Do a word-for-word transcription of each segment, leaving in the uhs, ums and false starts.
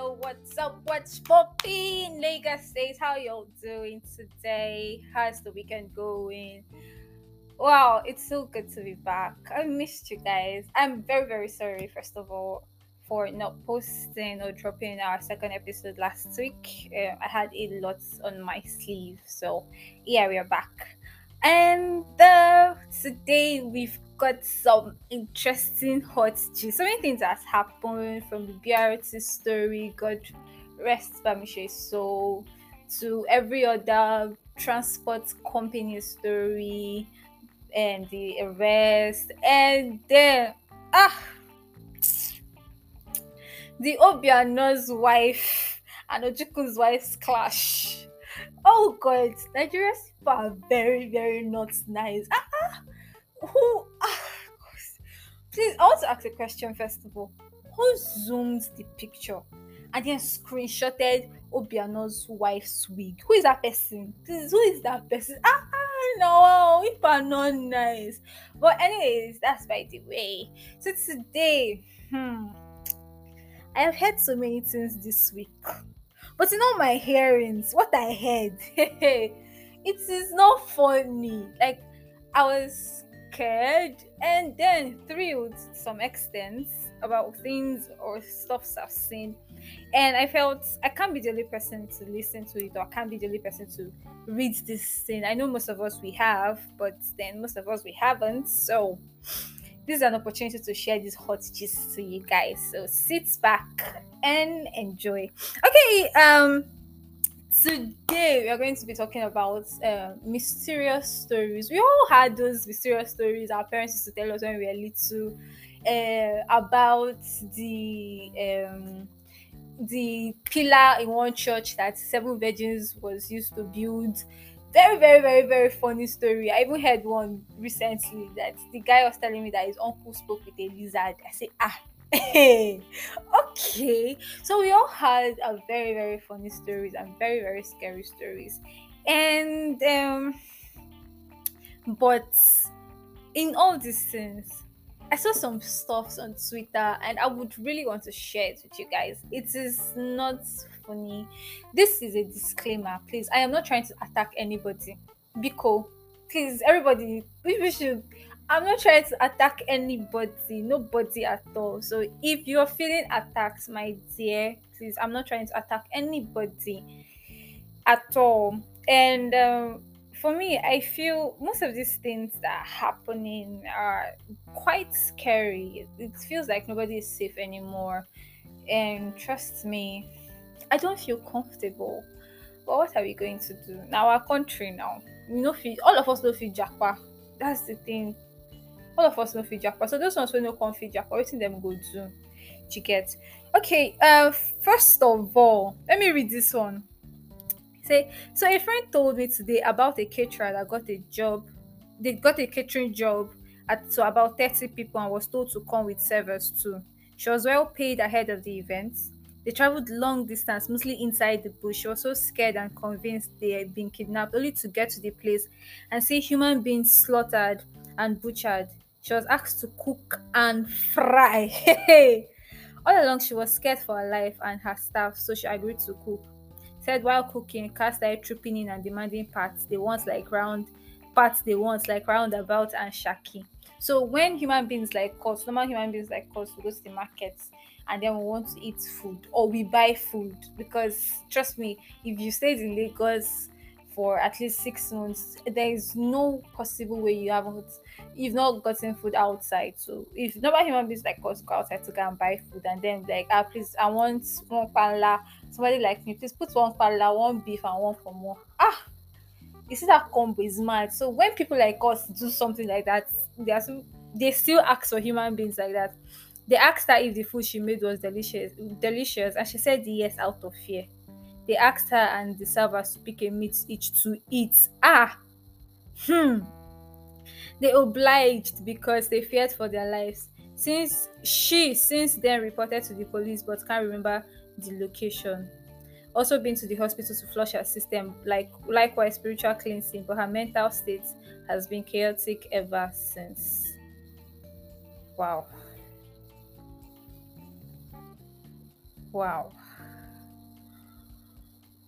Yo, what's up? What's poppin', Lagos State? How y'all doing today? How's the weekend going? Wow, it's so good to be back. I missed you guys. I'm very, very sorry, first of all, for not posting or dropping our second episode last week. Uh, I had a lot on my sleeve, so yeah, we are back. And uh, today we've got some interesting hot gist. So many things that's happened, from the B R T story, God rest Bamushe's soul, to every other transport company story and the arrest, and then ah, the Obiano's wife and Ojuku's wife's clash. Oh God, Nigeria's people are very, very not nice. Ah, ah. Who? Ah, please, I want to ask a question first of all. Who zoomed the picture and then screenshotted Obiano's wife's wig? Who is that person? Please, who is that person? Ah, ah, no, people are not nice. But anyways, that's by the way. So today, hmm, I have heard so many things this week. But you know my hearings, what I heard, it is not funny. Like, I was scared and then thrilled to some extent about things or stuff I've seen. And I felt I can't be the only person to listen to it, or I can't be the only person to read this thing. I know most of us we have, but then most of us we haven't. So this is an opportunity to share this hot gist to you guys. So sit back and enjoy. Okay, um, today we are going to be talking about uh, mysterious stories. We all had those mysterious stories our parents used to tell us when we were little, uh, about the um, the pillar in one church that seven virgins was used to build. Very, very, very, very funny story. I even heard one recently that the guy was telling me that his uncle spoke with a lizard. I said, ah, okay. So we all had a very, very funny stories and very, very scary stories. And, um, but in all these things, I saw some stuff on Twitter and I would really want to share it with you guys. It is not funny. This is a disclaimer, please. I am not trying to attack anybody. Biko, please, everybody, we should. I'm not trying to attack anybody, nobody at all. So if you're feeling attacked, my dear, please, I'm not trying to attack anybody at all. And um, for me, I feel most of these things that are happening are quite scary. It feels like nobody is safe anymore. And trust me, I don't feel comfortable. But what are we going to do? Now, our country now, we no feel, all of us don't feel jackpa. That's the thing. All of us don't feel jackpa. So those ones who no come feel jackpa, waiting them go do. You get? Okay. Uh, first of all, let me read this one. Say, so a friend told me today about a caterer that got a job. They got a catering job at so about thirty people and was told to come with servers too. She was well paid ahead of the event. They traveled long distance, mostly inside the bush. She was so scared and convinced they had been kidnapped, only to get to the place and see human beings slaughtered and butchered. She was asked to cook and fry. All along, she was scared for her life and her staff, so she agreed to cook. Said while cooking, cats started trooping in and demanding parts they want, like round parts they want, like roundabout and shaki. So when human beings like us, normal human beings like us, we go to the markets and then we want to eat food, or we buy food, because trust me, if you stayed in Lagos for at least six months, there is no possible way you haven't, you've not gotten food outside. So if normal human beings like us go outside to go and buy food, and then like, ah, please, I want one panla. Somebody like me, please put one panla, one beef, and one for more. Ah. You see, that combo is mad. So when people like us do something like that, they, are so, they still ask for human beings like that. They asked her if the food she made was delicious, delicious, and she said yes out of fear. They asked her and the servers to pick a meat each to eat. Ah, hmm. They obliged because they feared for their lives. Since she since then reported to the police, but can't remember the location. Also been to the hospital to flush her system, like likewise spiritual cleansing, but her mental state has been chaotic ever since. Wow. Wow.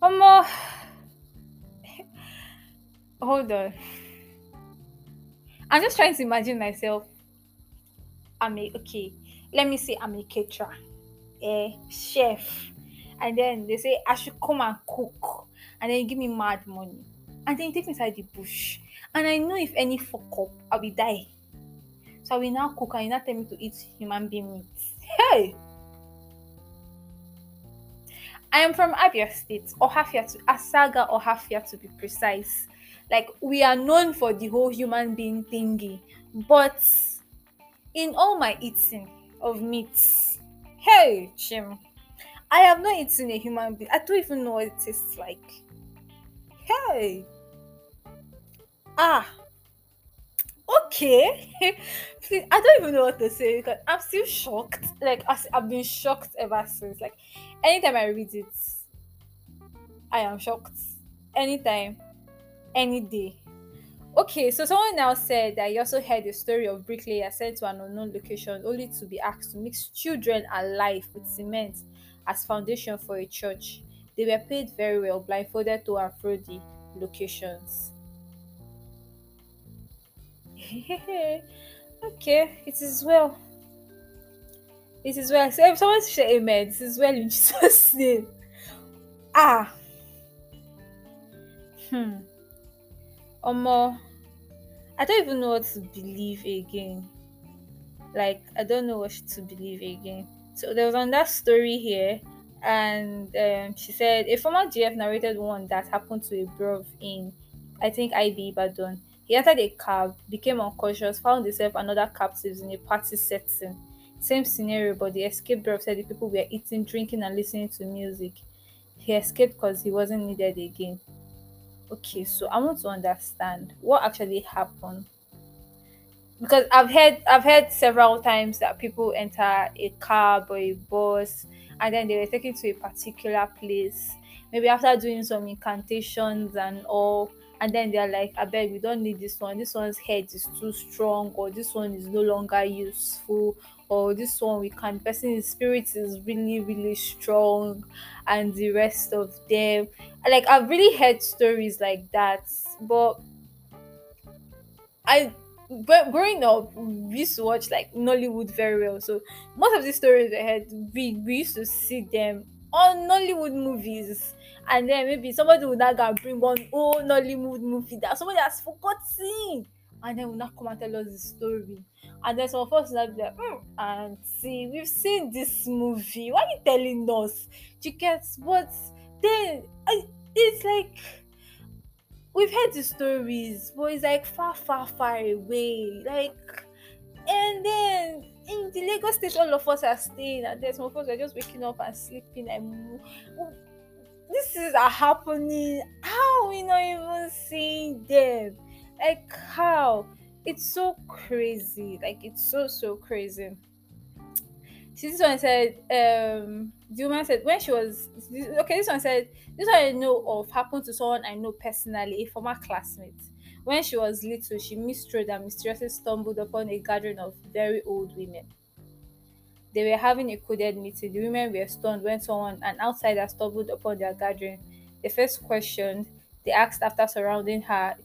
Omo. Hold on. I'm just trying to imagine myself. I'm a, okay, let me say I'm a caterer, a chef. And then they say, I should come and cook. And then you give me mad money. And then you take me inside the bush. And I know if any fuck up, I will die. So I will now cook and you now tell me to eat human being meat. Hey! I am from Abia State, or Hafia to Asaga, or Hafia to be precise. Like, we are known for the whole human being thingy. But in all my eating of meats, hey, Jim, I have not eaten a human being. I don't even know what it tastes like. Hey! Ah! Okay! Please, I don't even know what to say because I'm still shocked. Like, I've been shocked ever since. Like, anytime I read it, I am shocked. Anytime. Any day. Okay, so someone now said that he also heard the story of bricklayer sent to an unknown location only to be asked to mix children alive with cement as foundation for a church. They were paid very well, blindfolded to and fro the locations. Okay, it is well. It is well. So if someone said amen, it is well in Jesus' name. Ah. Hmm. Omo, I don't even know what to believe again. Like, I don't know what to believe again. So there was another story here, and um, she said a former G F narrated one that happened to a bruv in, I think, I B Ibadan. He entered a cab, became unconscious, found himself and other captives in a party setting. Same scenario, but the escaped bruv said the people were eating, drinking, and listening to music. He escaped because he wasn't needed again. Okay, so I want to understand what actually happened, because I've heard I've heard several times that people enter a cab or a bus and then they were taken to a particular place, maybe after doing some incantations and all, and then they're like, I beg, we don't need this one, this one's head is too strong, or this one is no longer useful, or this one we can't, person's spirit is really really strong, and the rest of them. Like, I've really heard stories like that, but I but growing up we used to watch like Nollywood very well, so most of the stories I heard, we, we used to see them on Nollywood movies, and then maybe somebody would not go bring one old Nollywood movie that somebody has forgotten, and then will not come and tell us the story. And then some of us will be like, mm, auntie, we've seen this movie. Why are you telling us? Do you get? But then I, it's like we've heard the stories, but it's like far, far, far away. Like, and then in the Lagos state, all of us are staying, and then some of us are just waking up and sleeping. And this is happening. How are we not even seeing them? Like, how? It's so crazy. Like, it's so so crazy. So this one said, um the woman said when she was okay, this one said, this one I know of happened to someone I know personally, a former classmate. When she was little, she mistrode and mysteriously stumbled upon a gathering of very old women. They were having a coded meeting. The women were stunned when someone, an outsider, stumbled upon their gathering. The first question they asked after surrounding her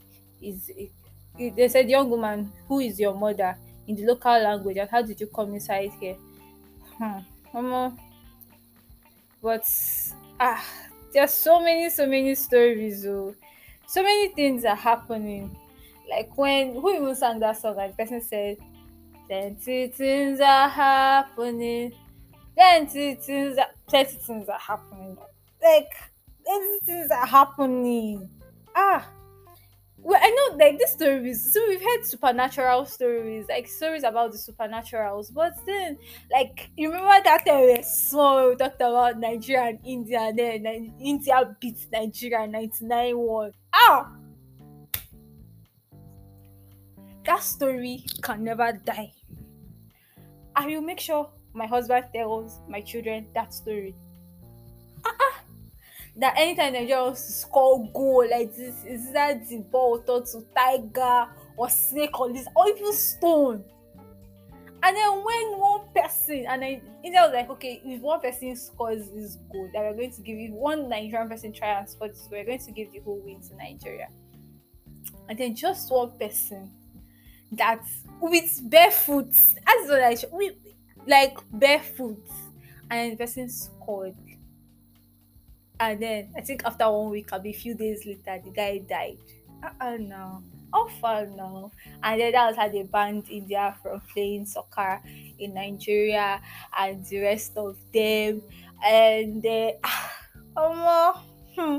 is, they said, young woman, who is your mother in the local language, and how did you come inside here? Hmm. Um, but ah, there's so many, so many stories. Oh, so many things are happening. Like when who even sang that song? And the person said, "Plenty things are happening. Plenty things are plenty things are happening. Like plenty things are happening. Ah." Well, I know, like, these stories, so we've heard supernatural stories, like stories about the supernaturals, but then, like, you remember that time we saw, we talked about Nigeria and India, and then India beat Nigeria ninety-nine one. Ah! That story can never die. I will make sure my husband tells my children that story. That anytime Nigeria wants to score goal like this, is that the ball turned to tiger or snake or lizard or even stone? And then when one person, and I, I was like, okay, if one person scores this goal, that we're going to give, if one Nigerian person try and score this goal, we're going to give the whole win to Nigeria. And then just one person that with barefoot, as well as we like barefoot, and the person scored. And then I think after one week, I'll be a few days later, the guy died. Uh-uh, no. How far now? And then that was how they banned India from playing soccer in Nigeria and the rest of them. And then, oh, hmm.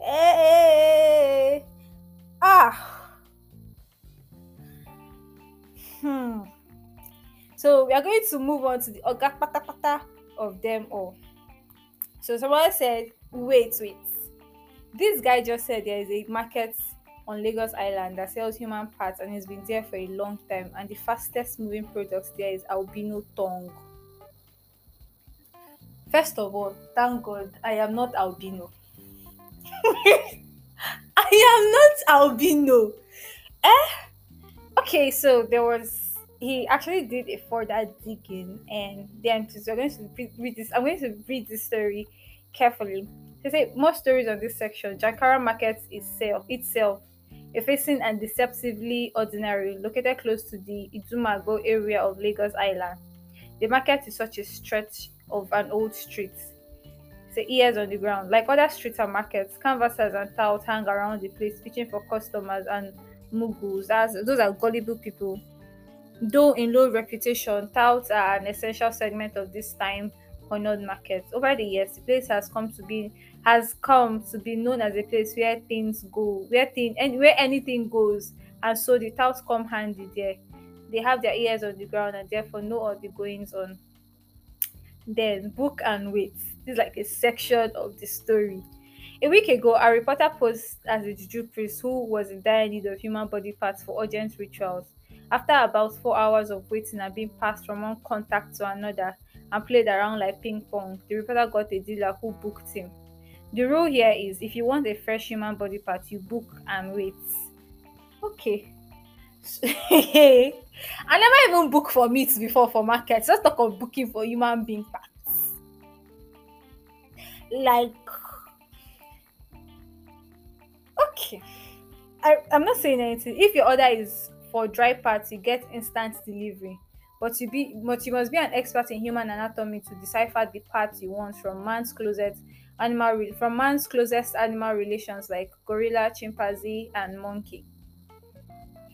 hey, ah, hmm. So we are going to move on to the Oga Patapata of them all. So someone said, wait, wait. This guy just said there is a market on Lagos Island that sells human parts, and it's been there for a long time, and the fastest moving product there is albino tongue. First of all, thank God I am not albino. I am not albino. Eh? Okay, so there was, he actually did a further digging, and then so I'm going to read this. I'm going to read this story carefully. They say more stories on this section. Jankara Market itself itself. Effacing and deceptively ordinary, located close to the Idumago area of Lagos Island. The market is such a stretch of an old street. Say ears on the ground. Like other streets and markets, canvassers and touts hang around the place, pitching for customers and muggles. That's, those are gullible people. Though in low reputation, touts are an essential segment of this time honored market. Over the years, the place has come to be has come to be known as a place where things go, where thing and where anything goes, and so the touts come handy there. They have their ears on the ground and therefore know all the goings on. Then book and wait. This is like a section of the story. A week ago, a reporter posed as a juju priest who was in dire need of human body parts for urgent rituals. After about four hours of waiting and being passed from one contact to another and played around like ping pong, the reporter got a dealer who booked him. The rule here is, if you want a fresh human body part, you book and wait. Okay. I never even book for meat before for markets. Let's talk of booking for human being parts. Like, okay. I, I'm not saying anything. If your order is for dry parts, you get instant delivery. But you, be, but you must be an expert in human anatomy to decipher the parts you want from man's closest animal from man's closest animal relations like gorilla, chimpanzee, and monkey.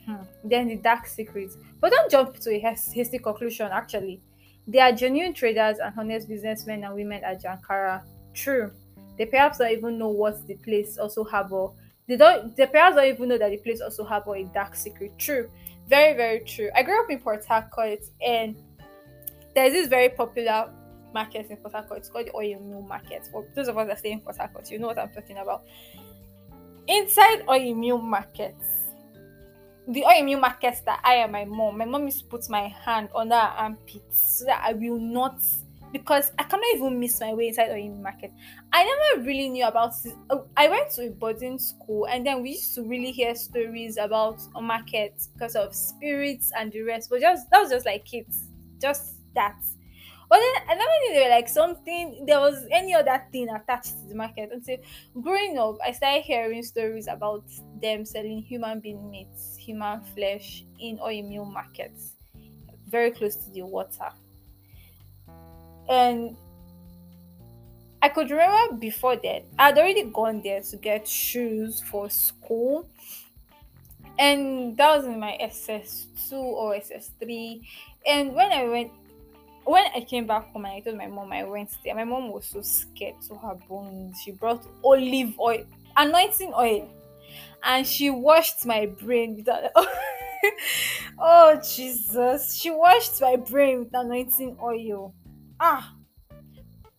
Hmm. Then the dark secrets. But don't jump to a hasty conclusion. Actually, they are genuine traders and honest businessmen and women at Jankara. True, they perhaps don't even know what the place also harbor. They don't. They perhaps don't even know that the place also harbor a dark secret. True. Very, very true. I grew up in Port Harcourt, and there's this very popular market in Port Harcourt. It's called the Oil Mill Market. For those of us that stay in Port Harcourt, you know what I'm talking about. Inside Oil Mill Market, the Oil Mill Market that I and my mom, my mom used to put my hand under her armpit so that I will not, because I cannot even miss my way inside Oil Mill Market. I never really knew about this. I went to a boarding school, and then we used to really hear stories about a market because of spirits and the rest. But just that was just like kids, just that. But then I never knew there were like something, there was any other thing attached to the market until growing up. I started hearing stories about them selling human being meats, human flesh in Oil Mill markets, very close to the water. And I could remember before that, I'd already gone there to get shoes for school. And that was in my S S two or S S three. And when I went, when I came back home and I told my mom I went there, my mom was so scared to her bones. She brought olive oil, anointing oil. And she washed my brain with that. Oh, Jesus. She washed my brain with anointing oil. Ah,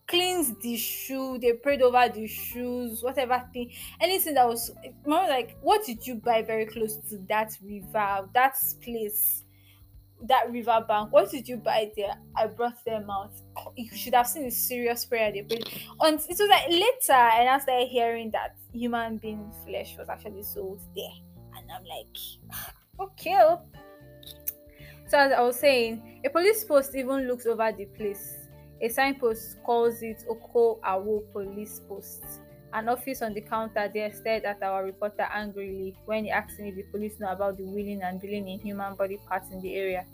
cleans the shoe, they prayed over the shoes, whatever thing, anything that was, mom was like, what did you buy very close to that river, that place, that river bank, what did you buy there? I brought them out. You should have seen the serious prayer they prayed. And it was like later, and I started hearing that human being flesh was actually sold there, and I'm like, okay. So as I was saying, a police post even looks over the place. A signpost calls it Oko Awo Police Post. An office on the counter there stared at our reporter angrily when he asked him if the police know about the wheeling and dealing in human body parts in the area.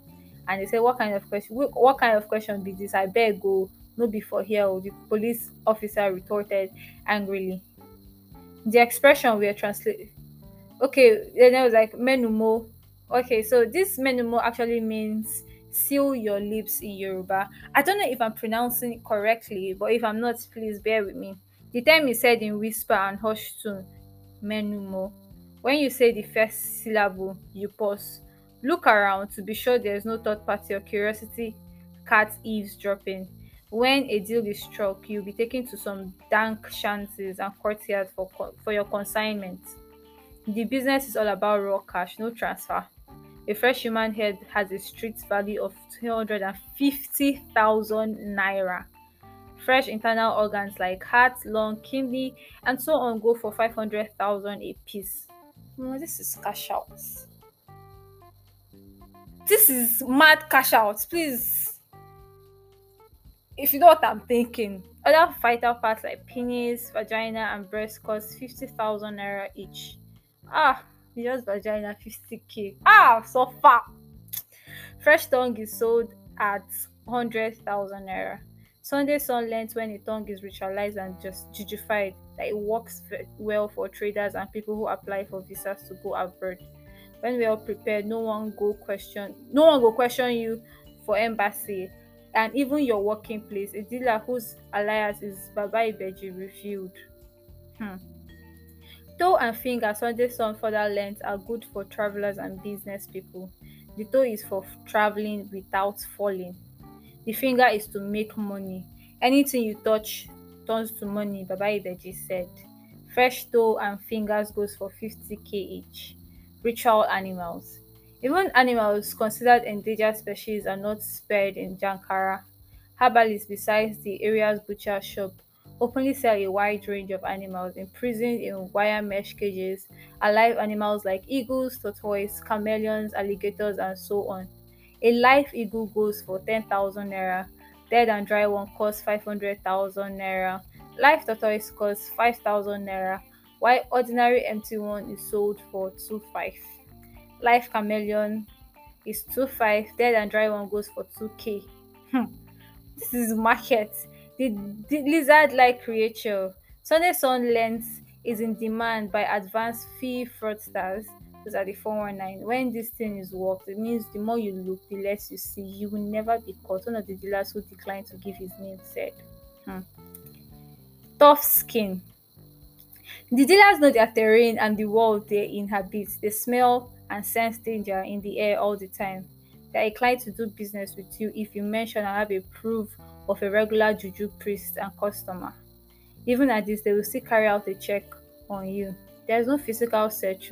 And they said, what kind of question what kind of question be this? I beg go, no be for here. The police officer retorted angrily. The expression we are translating. Okay, then I was like, menumo. Okay, so this menumo actually means seal your lips in Yoruba. I don't know if I'm pronouncing it correctly, but if I'm not, please bear with me. The term is said in whisper and hushed tone, menumo. When you say the first syllable, you pause. Look around to be sure there's no third party or curiosity cat eavesdropping. When a deal is struck, you'll be taken to some dank shanties and courtyards for, for your consignment. The business is all about raw cash, no transfer. A fresh human head has a street value of two hundred fifty thousand naira. Fresh internal organs like heart, lung, kidney, and so on go for five hundred thousand a piece. Oh, this is cash out. This is mad cash out, please. If you know what I'm thinking, other vital parts like penis, vagina, and breast cost fifty thousand naira each. Ah, just vagina fifty k. Ah, so far. Fresh tongue is sold at one hundred thousand naira. Sunday sun length when a tongue is ritualized and just jujified, that it works well for traders and people who apply for visas to go abroad. When we are prepared, no one go question no one will question you for embassy and even your working place. A dealer whose alias is Baba Ibeji revealed. Hmm. Toe and finger, Sunday sun further lengths are good for travelers and business people. The toe is for traveling without falling. The finger is to make money. Anything you touch turns to money, Baba Ibeji said. Fresh toe and fingers goes for fifty k each. Ritual animals. Even animals considered endangered species are not spared in Jankara. Herbalists, besides the area's butcher shop, openly sell a wide range of animals imprisoned in wire mesh cages, alive animals like eagles, tortoises, chameleons, alligators, and so on. A live eagle goes for ten thousand naira, dead and dry one costs five hundred thousand naira, live tortoise costs five thousand naira, while ordinary empty one is sold for two five. Live chameleon is two five, dead and dry one goes for two k. Hmm. This is market. The, the lizard-like creature, Sunday sun lens, is in demand by advanced fee fraudsters. Those are the four one nine. When this thing is worked, it means the more you look, the less you see. You will never be caught. One of the dealers who declined to give his name said. Hmm. Tough skin. The dealers know their terrain and the world they inhabit. They smell and sense danger in the air all the time. They are inclined to do business with you if you mention and have a proof of a regular juju priest and customer. Even at this, they will still carry out a check on you. There is no physical search.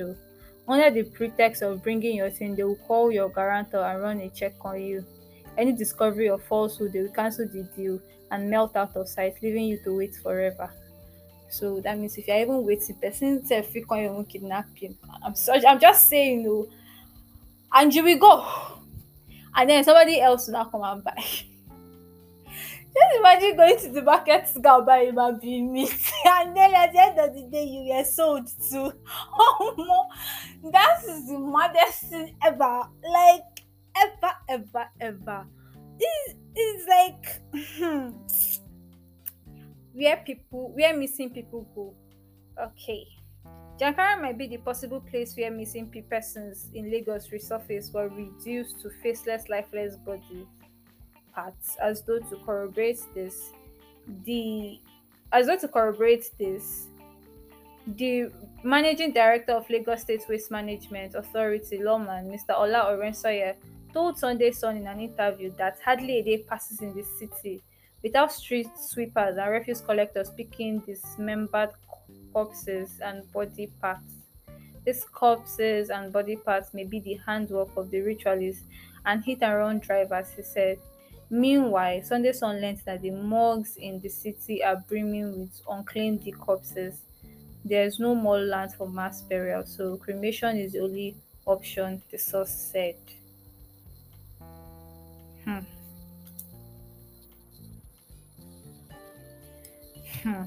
Under the pretext of bringing your thing, they will call your guarantor and run a check on you. Any discovery of falsehood, they will cancel the deal and melt out of sight, leaving you to wait forever. So that means if you are even waiting, person self you can even kidnap him. I'm sorry, I'm just saying no. And you will go, and then somebody else will now come and buy. Just imagine going to the market to go buy human being meat, and then at the end of the day, you were sold to. Oh, that is the maddest thing ever. Like, ever, ever, ever. It, it's like where people, where missing people go. Okay. Jankara might be the possible place where missing persons in Lagos resurface were reduced to faceless, lifeless bodies. Parts. As though to corroborate this, the as though to corroborate this, the managing director of Lagos State Waste Management Authority, Lawman, Mister Ola Orensoye, told Sunday Sun in an interview that hardly a day passes in the city without street sweepers and refuse collectors picking dismembered corpses and body parts. These corpses and body parts may be the handwork of the ritualists and hit-and-run drivers, he said. Meanwhile, Sunday Sun learned that the morgues in the city are brimming with unclaimed corpses. There is no more land for mass burial, so cremation is the only option, the source said. Hmm. Hmm.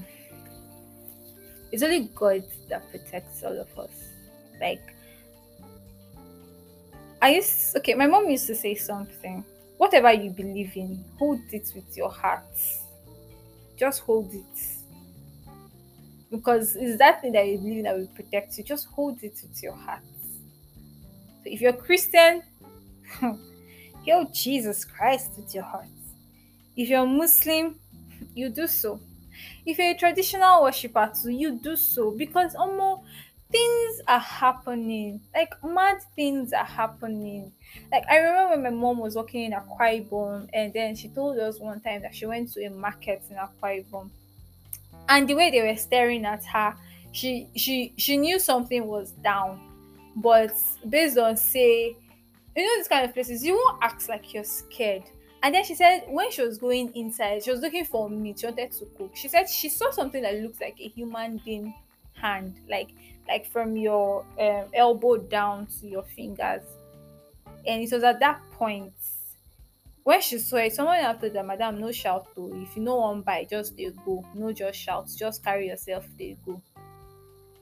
It's only God that protects all of us. Like, I used okay, my mom used to say something. Whatever you believe in, hold it with your heart. Just hold it. Because it's that thing that you believe in that will protect you. Just hold it with your heart. So if you're a Christian, hail Jesus Christ with your heart. If you're a Muslim, you do so. If you're a traditional worshiper too, you do so. Because almost things are happening. Like, mad things are happening. Like, I remember when my mom was working in Akwa Ibom, and then she told us one time that she went to a market in Akwa Ibom. And the way they were staring at her, she she she knew something was down. But based on, say, you know, these kind of places, you won't act like you're scared. And then she said when she was going inside, she was looking for meat. She wanted to cook. She said she saw something that looked like a human being hand, like like from your um, elbow down to your fingers. And it was at that point when she saw it, someone after that, madam, no shout though. If you know one by, just they go. No, just shout. Just carry yourself. They go.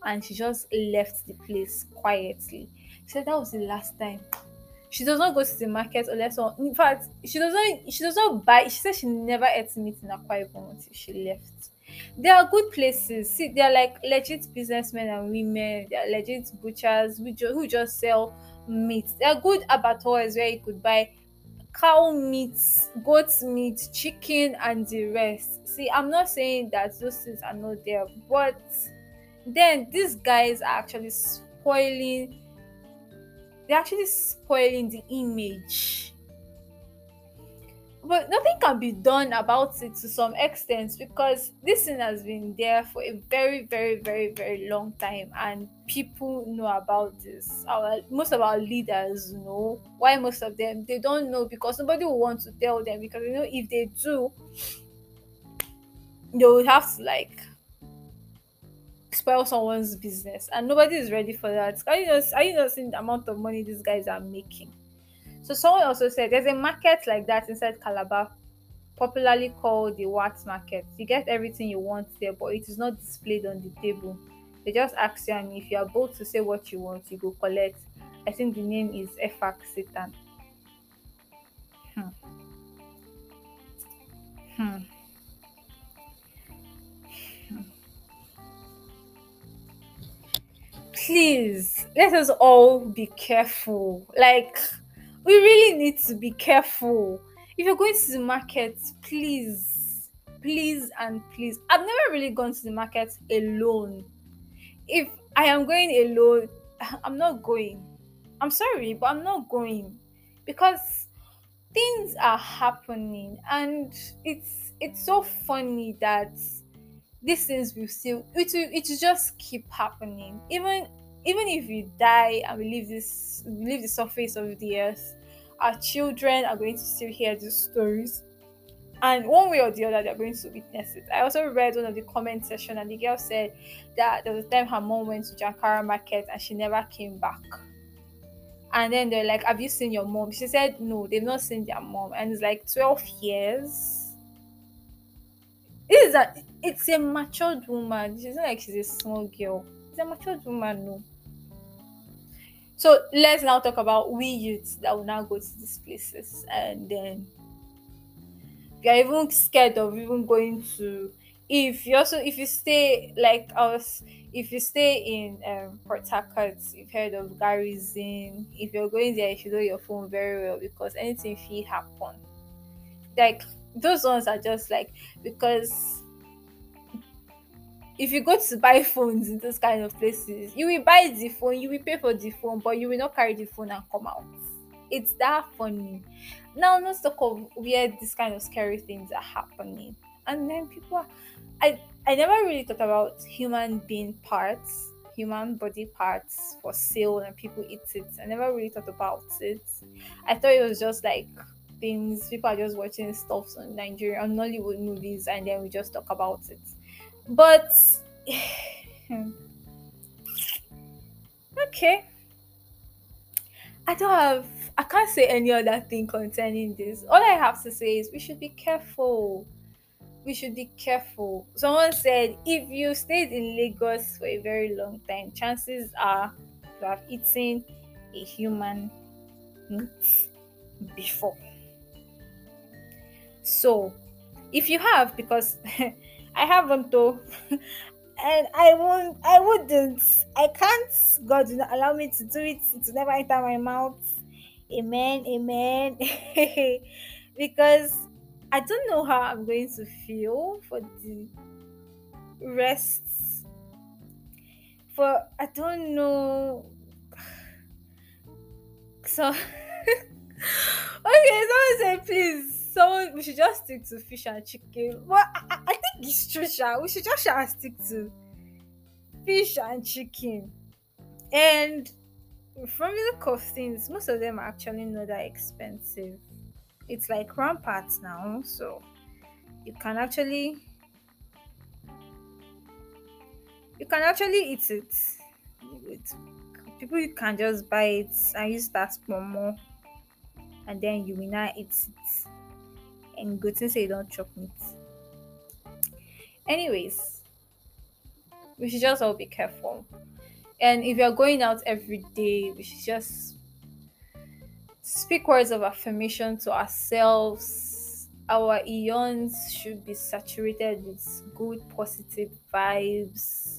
And she just left the place quietly. She said that was the last time. She does not go to the market unless, or, in fact, she does not. She does not buy. She said she never ate meat in Akwa Ibom until she left. There are good places. See, they are like legit businessmen and women. They are legit butchers who just, who just sell meat. There are good abattoirs where you could buy cow meat, goat meat, chicken, and the rest. See, I'm not saying that those things are not there, but then these guys are actually spoiling. They're actually spoiling the image. But nothing can be done about it to some extent, because this thing has been there for a very, very, very, very long time, and people know about this. Our most of our leaders know. Why most of them? They don't know because nobody will want to tell them, because you know if they do, they will have to like spoil someone's business, and nobody is ready for that. Are you not, are you not seeing the amount of money these guys are making? So someone also said there's a market like that inside Calabar, popularly called the Wat Market. You get everything you want there, but it is not displayed on the table. They just ask you, and if you are bold to say what you want, you go collect. I think the name is Efak Satan. Hmm. Hmm. Please, let us all be careful. Like, we really need to be careful. If you're going to the market, please, please and please. I've never really gone to the market alone. If I am going alone, I'm not going. I'm sorry, but I'm not going. Because things are happening, and it's it's so funny that these things will still it will, it will just keep happening. Even even if you die and we leave this we leave the surface of the earth, our children are going to still hear these stories, and one way or the other they're going to witness it. I also read one of the comment section, and the girl said that there was a time her mom went to Jankara market and she never came back. And then they're like, have you seen your mom? She said no, they've not seen their mom. And it's like twelve years. It is that it's a matured woman. She's not like she's a small girl. It's a matured woman, no. So let's now talk about we youths that will now go to these places, and then if you're even scared of even going to, if you also if you stay like us, if you stay in um, Port Harcourt, you've heard of Garrison. If you're going there, you should know your phone very well, because anything fit happen. Like, those ones are just like, because if you go to buy phones in those kind of places, you will buy the phone, you will pay for the phone, but you will not carry the phone and come out. It's that funny. Now let's talk of where these kind of scary things are happening. And then people are, I, I never really thought about human being parts, human body parts for sale, and people eat it. I never really thought about it. I thought it was just like things people are just watching stuff on Nigeria, on Nollywood movies, and then we just talk about it. But okay, I don't have I can't say any other thing concerning this. All I have to say is we should be careful. We should be careful. Someone said if you stayed in Lagos for a very long time, chances are you have eaten a human meat before. So if you have, because I haven't though, and I won't, I wouldn't, I can't. God do not allow me to do it. It will never enter my mouth. Amen, amen. Because I don't know how I'm going to feel for the rest. For I don't know. So okay, someone said, please, someone we should just stick to fish and chicken. Well, I, I think it's true, Sha. We should just Sha, stick to fish and chicken. And from the look of things, most of them are actually not that expensive. It's like round parts now, so you can actually you can actually eat it. It's, people can just buy it and use that for more, and then you will not eat it. And good thing say you don't chop meat. Anyways, we should just all be careful. And if you're going out every day, we should just speak words of affirmation to ourselves. Our eons should be saturated with good, positive vibes.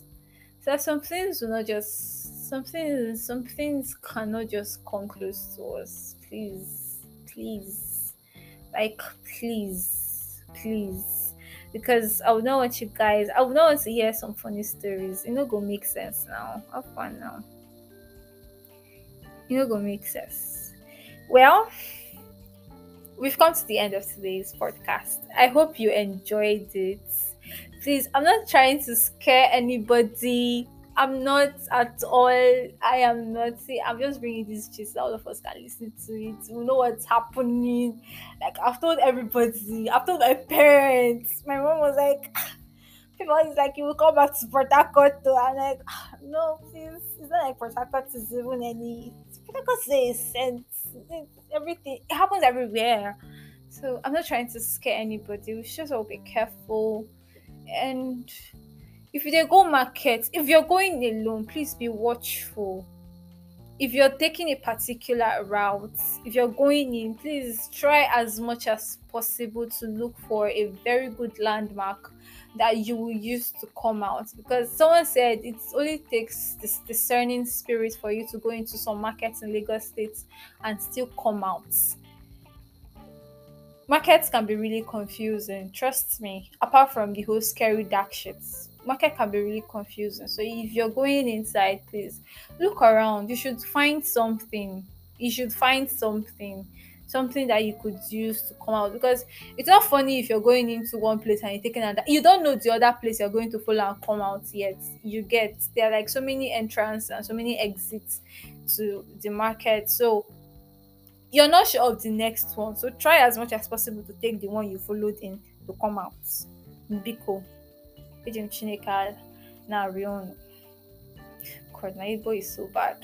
So some things will not just, some things, some things cannot just come close to us. Please, please, like, please, please. Because I would not want you guys, I would not want to hear some funny stories. It not gonna make sense now. Have fun now. It not gonna make sense. Well, we've come to the end of today's podcast. I hope you enjoyed it. Please, I'm not trying to scare anybody. I'm not at all. I am not. I'm just bringing this gist so all of us can listen to it. We know what's happening. Like, I've told everybody. I've told my parents. My mom was like, people is like, you will come back to Port Harcourt too. I'm like, no, please. It's not like Port Harcourt is even any. Port Harcourt says everything. It happens everywhere. So I'm not trying to scare anybody. We should just all be careful. And if you go market, if you're going alone, please be watchful. If you're taking a particular route, if you're going in, please try as much as possible to look for a very good landmark that you will use to come out. Because someone said it only takes this discerning spirit for you to go into some markets in Lagos State and still come out. Markets can be really confusing, trust me, apart from the whole scary dark shits. Market can be really confusing. So if you're going inside, please look around. You should find something. You should find something. Something that you could use to come out. Because it's not funny if you're going into one place and you're taking another. You don't know the other place you're going to follow and come out yet. You get. There are like so many entrances and so many exits to the market. So you're not sure of the next one. So try as much as possible to take the one you followed in to come out. Be cool. Agent Chinekal na Rion. God, my boy is so bad.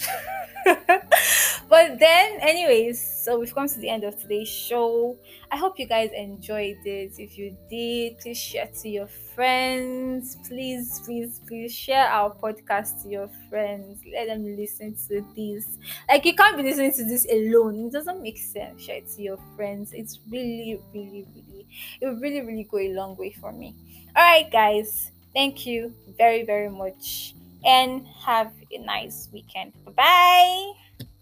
But then, anyways, so we've come to the end of today's show. I hope you guys enjoyed it. If you did, please share to your friends. Please, please, please share our podcast to your friends. Let them listen to this. Like, you can't be listening to this alone. It doesn't make sense. Share it to your friends. It's really, really, really, it will really, really go a long way for me. All right, guys. Thank you very, very much. And have a nice weekend. Bye-bye.